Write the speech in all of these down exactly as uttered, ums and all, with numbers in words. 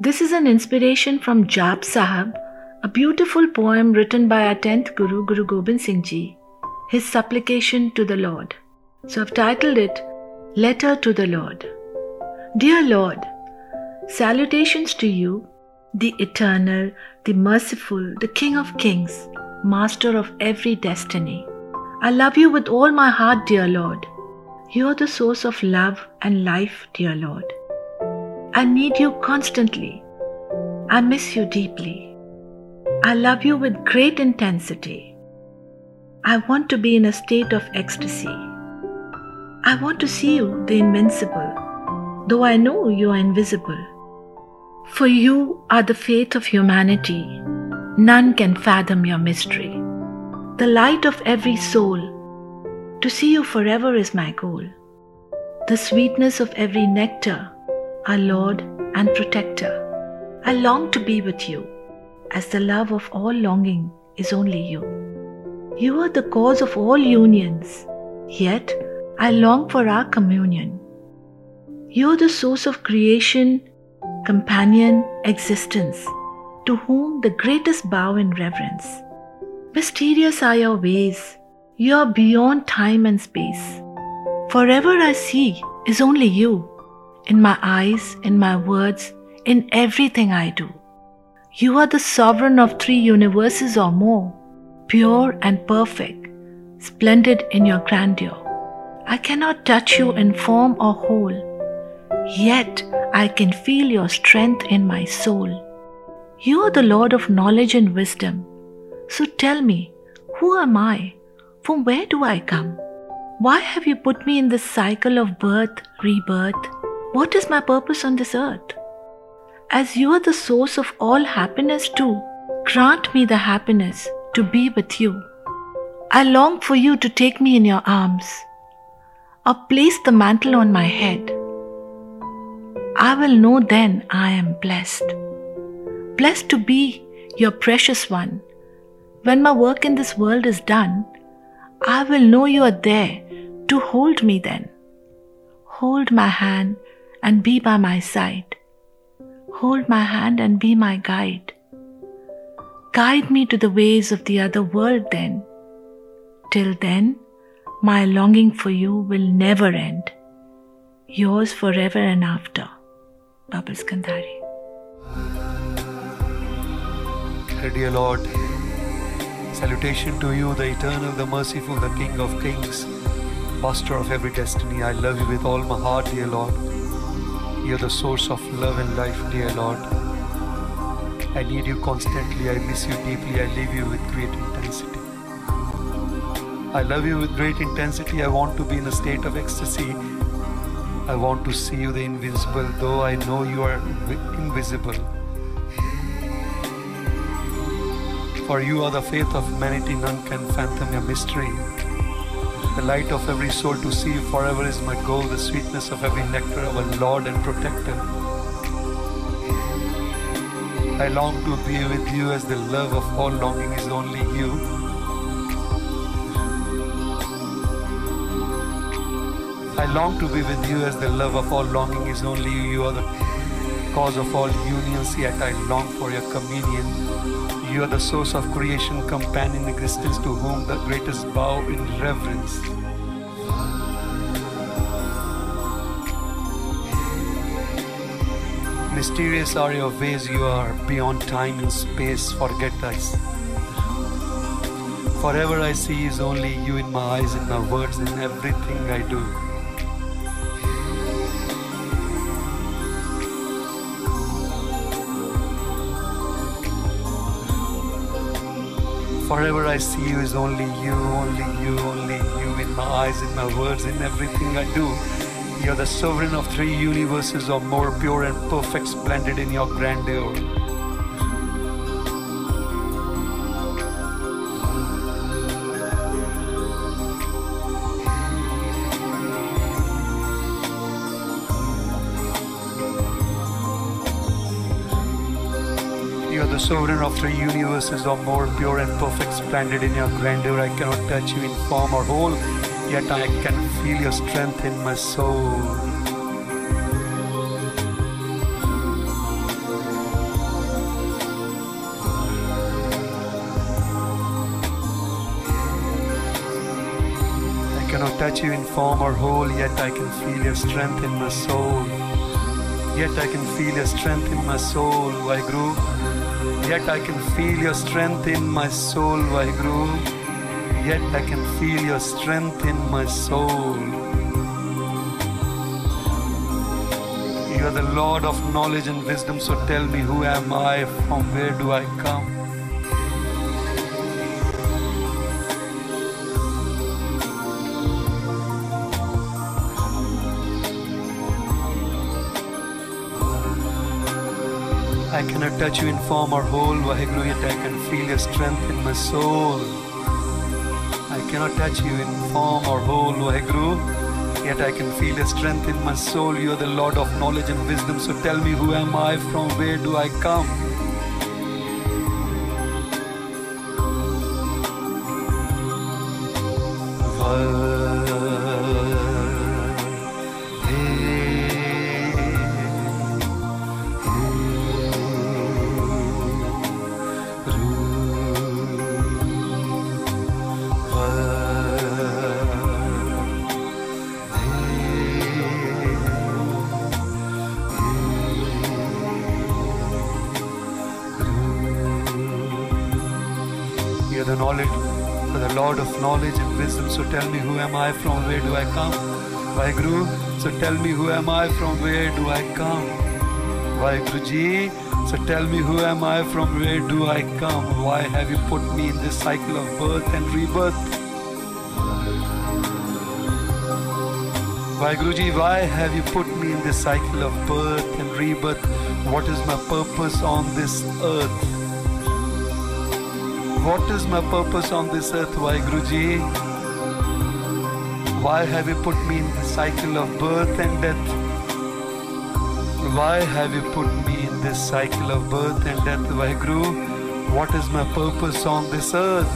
This is an inspiration from Jap Sahab, a beautiful poem written by our tenth Guru, Guru Gobind Singh Ji, his supplication to the Lord. So I've titled it, Letter to the Lord. Dear Lord, salutations to you, the eternal, the merciful, the King of Kings, Master of every destiny. I love you with all my heart, dear Lord. You are the source of love and life, dear Lord. I need you constantly. I miss you deeply. I love you with great intensity. I want to be in a state of ecstasy. I want to see you, the invincible, though I know you are invisible. For you are the faith of humanity. None can fathom your mystery. The light of every soul. To see you forever is my goal. The sweetness of every nectar. Our Lord and Protector, I long to be with you, as the love of all longing is only you. You are the cause of all unions, yet I long for our communion. You are the source of creation, companion, existence, to whom the greatest bow in reverence. Mysterious are your ways, you are beyond time and space. Forever I see is only you. In my eyes, in my words, in everything I do. You are the sovereign of three universes or more, pure and perfect, splendid in your grandeur. I cannot touch you in form or whole, yet I can feel your strength in my soul. You are the Lord of knowledge and wisdom. So tell me, who am I? From where do I come? Why have you put me in this cycle of birth, rebirth? What is my purpose on this earth? As you are the source of all happiness too, grant me the happiness to be with you. I long for you to take me in your arms, or place the mantle on my head. I will know then I am blessed. Blessed to be your precious one. When my work in this world is done, I will know you are there to hold me then. Hold my hand and be by my side. Hold my hand and be my guide. Guide me to the ways of the other world then. Till then, my longing for you will never end. Yours forever and after. Babal Kandhari. Dear Lord, salutation to you, the eternal, the merciful, the King of Kings, Master of every destiny. I love you with all my heart, dear Lord. You are the source of love and life, dear Lord. I need you constantly. I miss you deeply. I love you with great intensity. I love you with great intensity. I want to be in a state of ecstasy. I want to see you, the invincible, though I know you are invisible. For you are the faith of humanity. None can fathom your mystery. The light of every soul to see you forever is my goal, the sweetness of every nectar, our Lord and Protector. I long to be with you as the love of all longing is only you. I long to be with you as the love of all longing is only you. You are the cause of all unions, yet I long for your communion. You are the source of creation, companion existence, to whom the greatest bow in reverence. Mysterious are your ways, you are beyond time and space, forget us. Forever I see is only you in my eyes, in my words, in everything I do. Forever I see you is only you, only you, only you, in my eyes, in my words, in everything I do. You are the sovereign of three universes or more, pure and perfect, splendid in your grandeur. You are the sovereign of three universes or more, pure and perfect, splendid in your grandeur. I cannot touch you in form or whole, yet I can feel your strength in my soul. touch you in form or whole, yet I can feel your strength in my soul. Yet I can feel your strength in my soul, Waheguru. Yet I can feel your strength in my soul, Waheguru. Yet I can feel your strength in my soul. You are the Lord of knowledge and wisdom, so tell me, who am I? From where do I come? I cannot touch you in form or whole, Waheguru, yet I can feel your strength in my soul. I cannot touch you in form or whole, Waheguru, yet I can feel your strength in my soul. You are the Lord of knowledge and wisdom, so tell me, who am I? From where do I come? The knowledge, the Lord of knowledge and wisdom, so tell me, who am I? From where do I come? Waheguru, so tell me, who am I? From where do I come? Waheguruji, so tell me, who am I? From where do I come? Why have you put me in this cycle of birth and rebirth? Waheguruji, why have you put me in this cycle of birth and rebirth? What is my purpose on this earth? What is my purpose on this earth, Waheguruji? Why have you put me in the cycle of birth and death? Why have you put me in this cycle of birth and death, Waheguru? What is my purpose on this earth?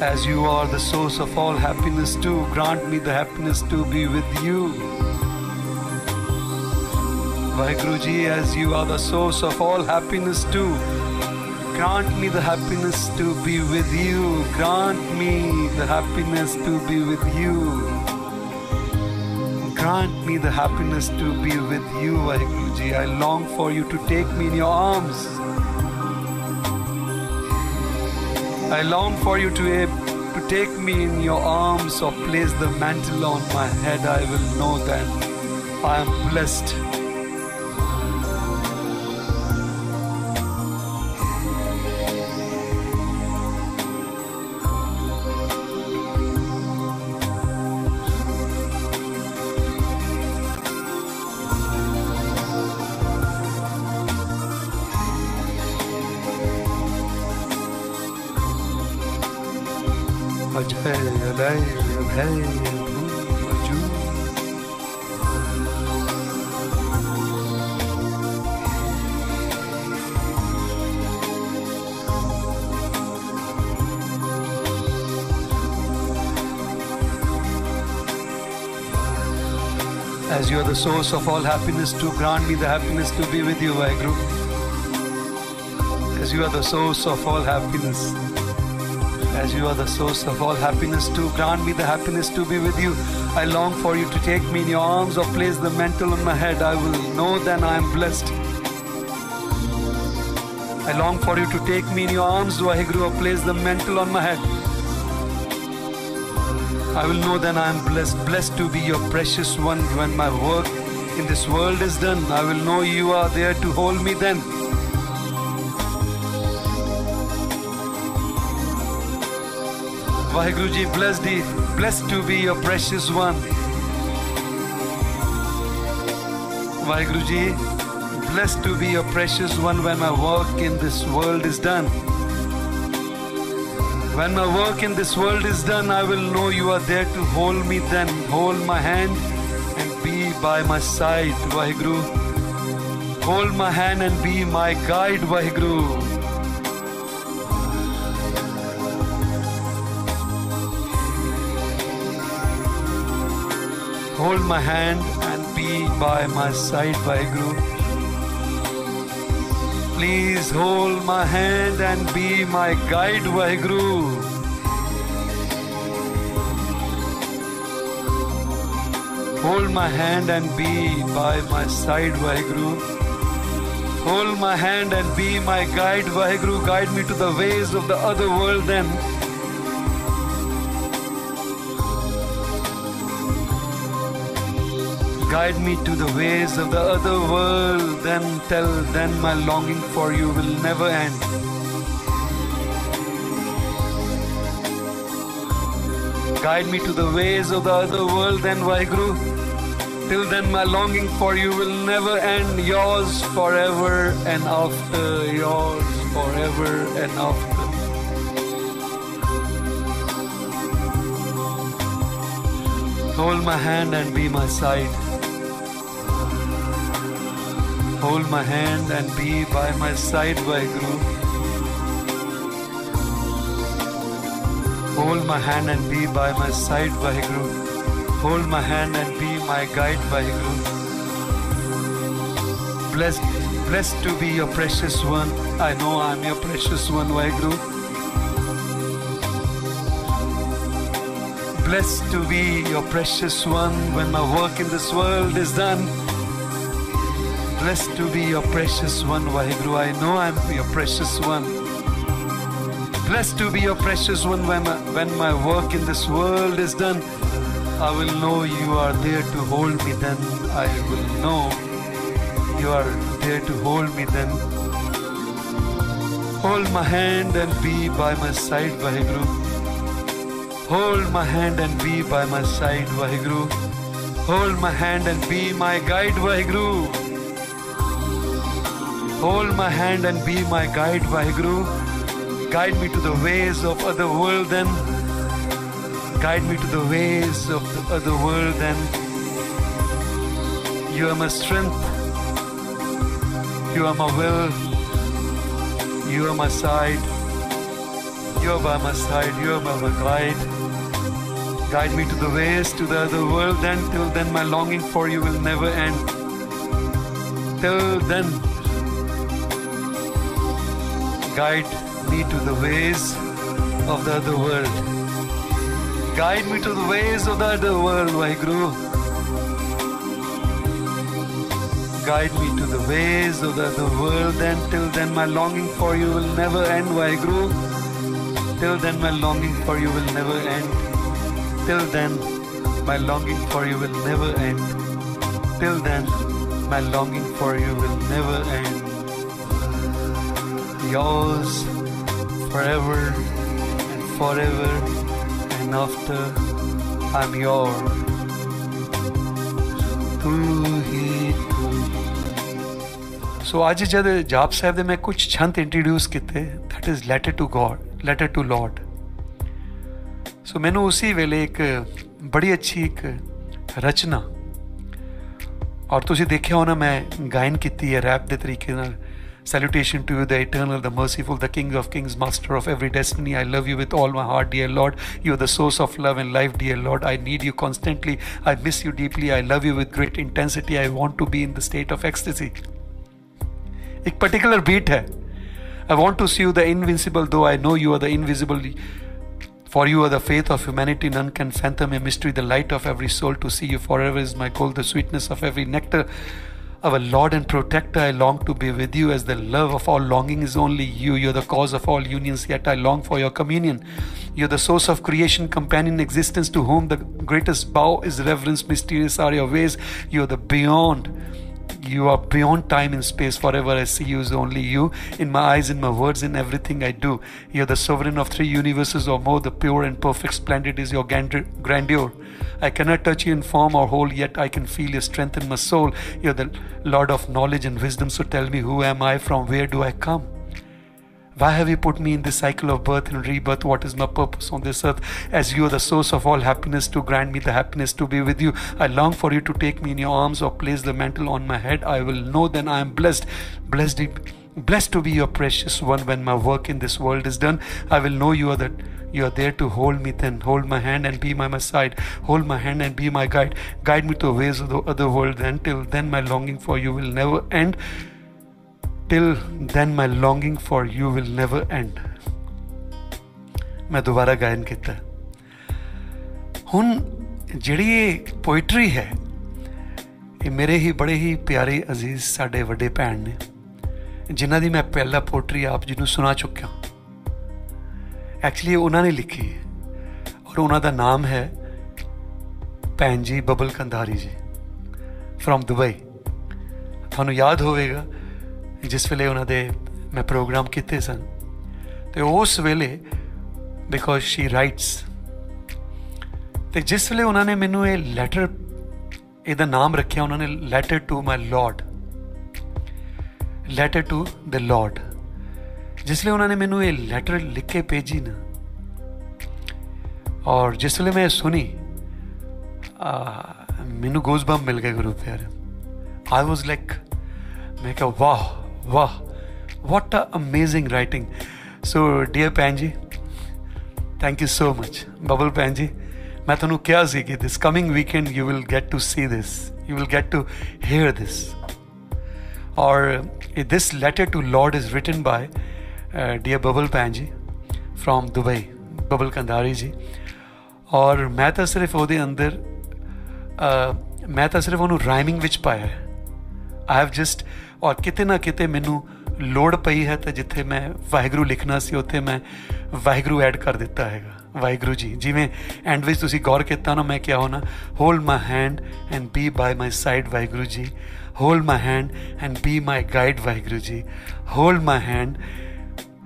As you are the source of all happiness too, grant me the happiness to be with you. Waheguruji, as you are the source of all happiness too, grant me the happiness to be with you. Grant me the happiness to be with you. Grant me the happiness to be with you, Waheguruji. I long for you to take me in your arms. I long for you to, to take me in your arms or place the mantle on my head. I will know that I am blessed. As you are the source of all happiness too, grant me the happiness to be with you, Waheguru. As you are the source of all happiness. As you are the source of all happiness too, grant me the happiness to be with you. I long for you to take me in your arms or place the mantle on my head. I will know then I am blessed. I long for you to take me in your arms, Waheguru, or place the mantle on my head. I will know then I am blessed. Blessed to be your precious one. When my work in this world is done, I will know you are there to hold me then. Waheguruji, blessed, blessed to be your precious one. Waheguruji, blessed to be your precious one when my work in this world is done. When my work in this world is done, I will know you are there to hold me then. Hold my hand and be by my side, Waheguru. Hold my hand and be my guide, Waheguru. Hold my hand and be by my side, Waheguru. Please hold my hand and be my guide, Waheguru. Hold my hand and be by my side, Waheguru. Hold my hand and be my guide, Waheguru. Guide me to the ways of the other world then. Guide me to the ways of the other world, then tell then my longing for you will never end. Guide me to the ways of the other world, then Waheguru, till then my longing for you will never end. Yours forever and after, yours forever and after. Hold my hand and be my side. Hold my hand and be by my side, Waheguru. Hold my hand and be by my side, Waheguru. Hold my hand and be my guide, Waheguru. Blessed, blessed to be your precious one. I know I am your precious one, Waheguru. Blessed to be your precious one when my work in this world is done. Blessed to be your precious one, Waheguru. I know I am your precious one. Blessed to be your precious one when my, when my work in this world is done. I will know you are there to hold me then. I will know you are there to hold me then. Hold my hand and be by my side, Waheguru. Hold my hand and be by my side, Waheguru. Hold my hand and be my guide, Waheguru. Hold my hand and be my guide, Waheguru. Guide me to the ways of other world then. Guide me to the ways of the other world then. You are my strength. You are my will. You are my side. You are by my side. You are by my guide. Guide me to the ways to the other world then. Till then my longing for you will never end. Till then. Guide me to the ways of the other world. Guide me to the ways of the other world, Waheguru. Guide me to the ways of the other world, and till then my longing for you will never end, Waheguru. Till then my longing for you will never end. Till then my longing for you will never end. Till then my longing for you will never end. Yours forever and forever and after, I'm yours. Tu hi tu. So आज जब जाप साहब ने मैं कुछ छंद introduce किते, that is letter to God, letter to Lord. So मैंने उसी वेले एक बड़ी अच्छी एक रचना और तुसी देखे हो ना मैं गायन किती है रैप दे तरीके ना. Salutation to you, the eternal, the merciful, the King of kings, master of every destiny. I love you with all my heart, dear Lord. You are the source of love and life, dear Lord. I need you constantly. I miss you deeply. I love you with great intensity. I want to be in the state of ecstasy. एक particular beat है. I want to see you, the invincible, though I know you are the invisible. For you are the faith of humanity, none can fathom a mystery, the light of every soul. To see you forever is my goal, the sweetness of every nectar. Our Lord and Protector, I long to be with you as the love of all longing is only you. You are the cause of all unions, yet I long for your communion. You are the source of creation, companion existence to whom the greatest bow is reverence. Mysterious are your ways. You are the beyond. You are beyond time and space. Forever I see you is only you. In my eyes, in my words, in everything I do. You are the sovereign of three universes or more. The pure and perfect splendid is your grandeur. I cannot touch you in form or whole, yet I can feel your strength in my soul. You are the Lord of knowledge and wisdom, so tell me, who am I? From where do I come? Why have you put me in this cycle of birth and rebirth? What is my purpose on this earth? As you are the source of all happiness, to grant me the happiness to be with you. I long for you to take me in your arms or place the mantle on my head. I will know then I am blessed. Blessed, blessed to be your precious one when my work in this world is done. I will know you are the You are there to hold me then. Hold my hand and be by my side. Hold my hand and be my guide. Guide me to the ways of the other world. Until then my longing for you will never end. Till then my longing for you will never end. मैं दोबारा गायन किता। हुन जड़ी ये poetry है ये मेरे ही बड़े ही प्यारे अजीज साढ़े वड्डे भैन ने जिन्हां दी मैं पहला पोएट्री आप जी नूं सुना चुका। एक्चुअली उन्होंने लिखी है और उन्होंने नाम है पैंजी बबल कंधारी जी फ्रॉम दुबई। थानू याद होगा जिस वेले उन्होंने मैं प्रोग्राम किए सन तो उस वेले बिकॉज शी राइट्स तो जिस वेले उन्होंने मैनू ये लैटर ਇਹਦਾ ਨਾਮ ਰੱਖਿਆ ਉਹਨਾਂ ਨੇ letter to my lord letter to the lord. ਜਿਸ ਲਈ ਉਹਨਾਂ ਨੇ ਮੈਨੂੰ ਇਹ ਲੈਟਰ ਲਿਖ ਕੇ ਭੇਜੀ ਨਾ ਔਰ ਜਿਸ ਵੇਲੇ ਮੈਂ ਸੁਣੀ ਮੈਨੂੰ ਗੋਜ਼ ਬੰਬ ਮਿਲ ਗਏ ਗੁਰੂ ਪਿਆਰੇ। ਆਈ ਵਾਜ਼ ਲਾਈਕ ਮੈਂ ਕਿਹਾ ਵਾਹ ਵਾਹ what a amazing writing. So dear ਭੈਣ ji thank you so much Babbal ਭੈਣ ਜੀ। मैं तुहानू कहा सी कि this coming weekend you will get to see this you will get to hear this. और this letter to lord is written by dear Babbal भैन ji from Dubai Babbal Kandhari ji. और मैं तो सिर्फ वो अंदर uh, मैं तो सिर्फ उन्होंने राइमिंग विच पाया है। आई हैव जस्ट और किते ना किते मैनू लोड़ पई है तो जिथे मैं वाहिगुरू लिखना सी उत्थे मैं वाहिगुरू ऐड कर दिता है वाहिगुरू जी। जिवें एंड विच तुसीं गौर कीता ना मैं क्या होना hold my hand and be by my side Waheguru ji hold my hand and be my guide Waheguru ji hold my hand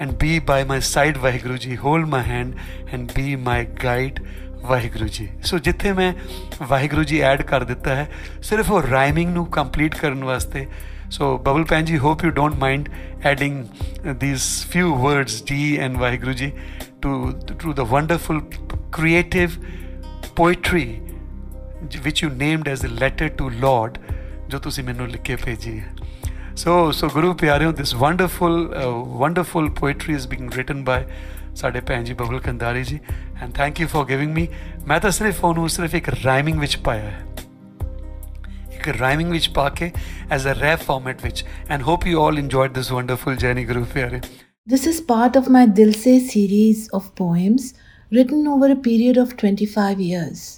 and be by my side Waheguru ji hold my hand and be my guide Waheguru ji. सो जिथे मैं Waheguru ji add कर दिता है सिर्फ वो rhyming नू complete करने वास्ते। So, Babal Panji, hope you don't mind adding these few words, Ji and Waheguru Ji, to, to the wonderful creative poetry which you named as a letter to Lord, जो तुसी मैनू लिखे भेजी है। So, so Guru Pyareo, this wonderful, uh, wonderful poetry is being written by ਸਾਡੇ ਭੈਣ ਜੀ bubble Kandhari ਜੀ and thank you for giving me। मैं तो सिर्फ ਉਹਨੂੰ सिर्फ एक rhyming ਵਿੱਚ ਪਾਇਆ है rhyming which paake as a rap format which and hope you all enjoyed this wonderful journey Guru Pyare. This is part of my Dil Se series of poems written over a period of twenty-five years.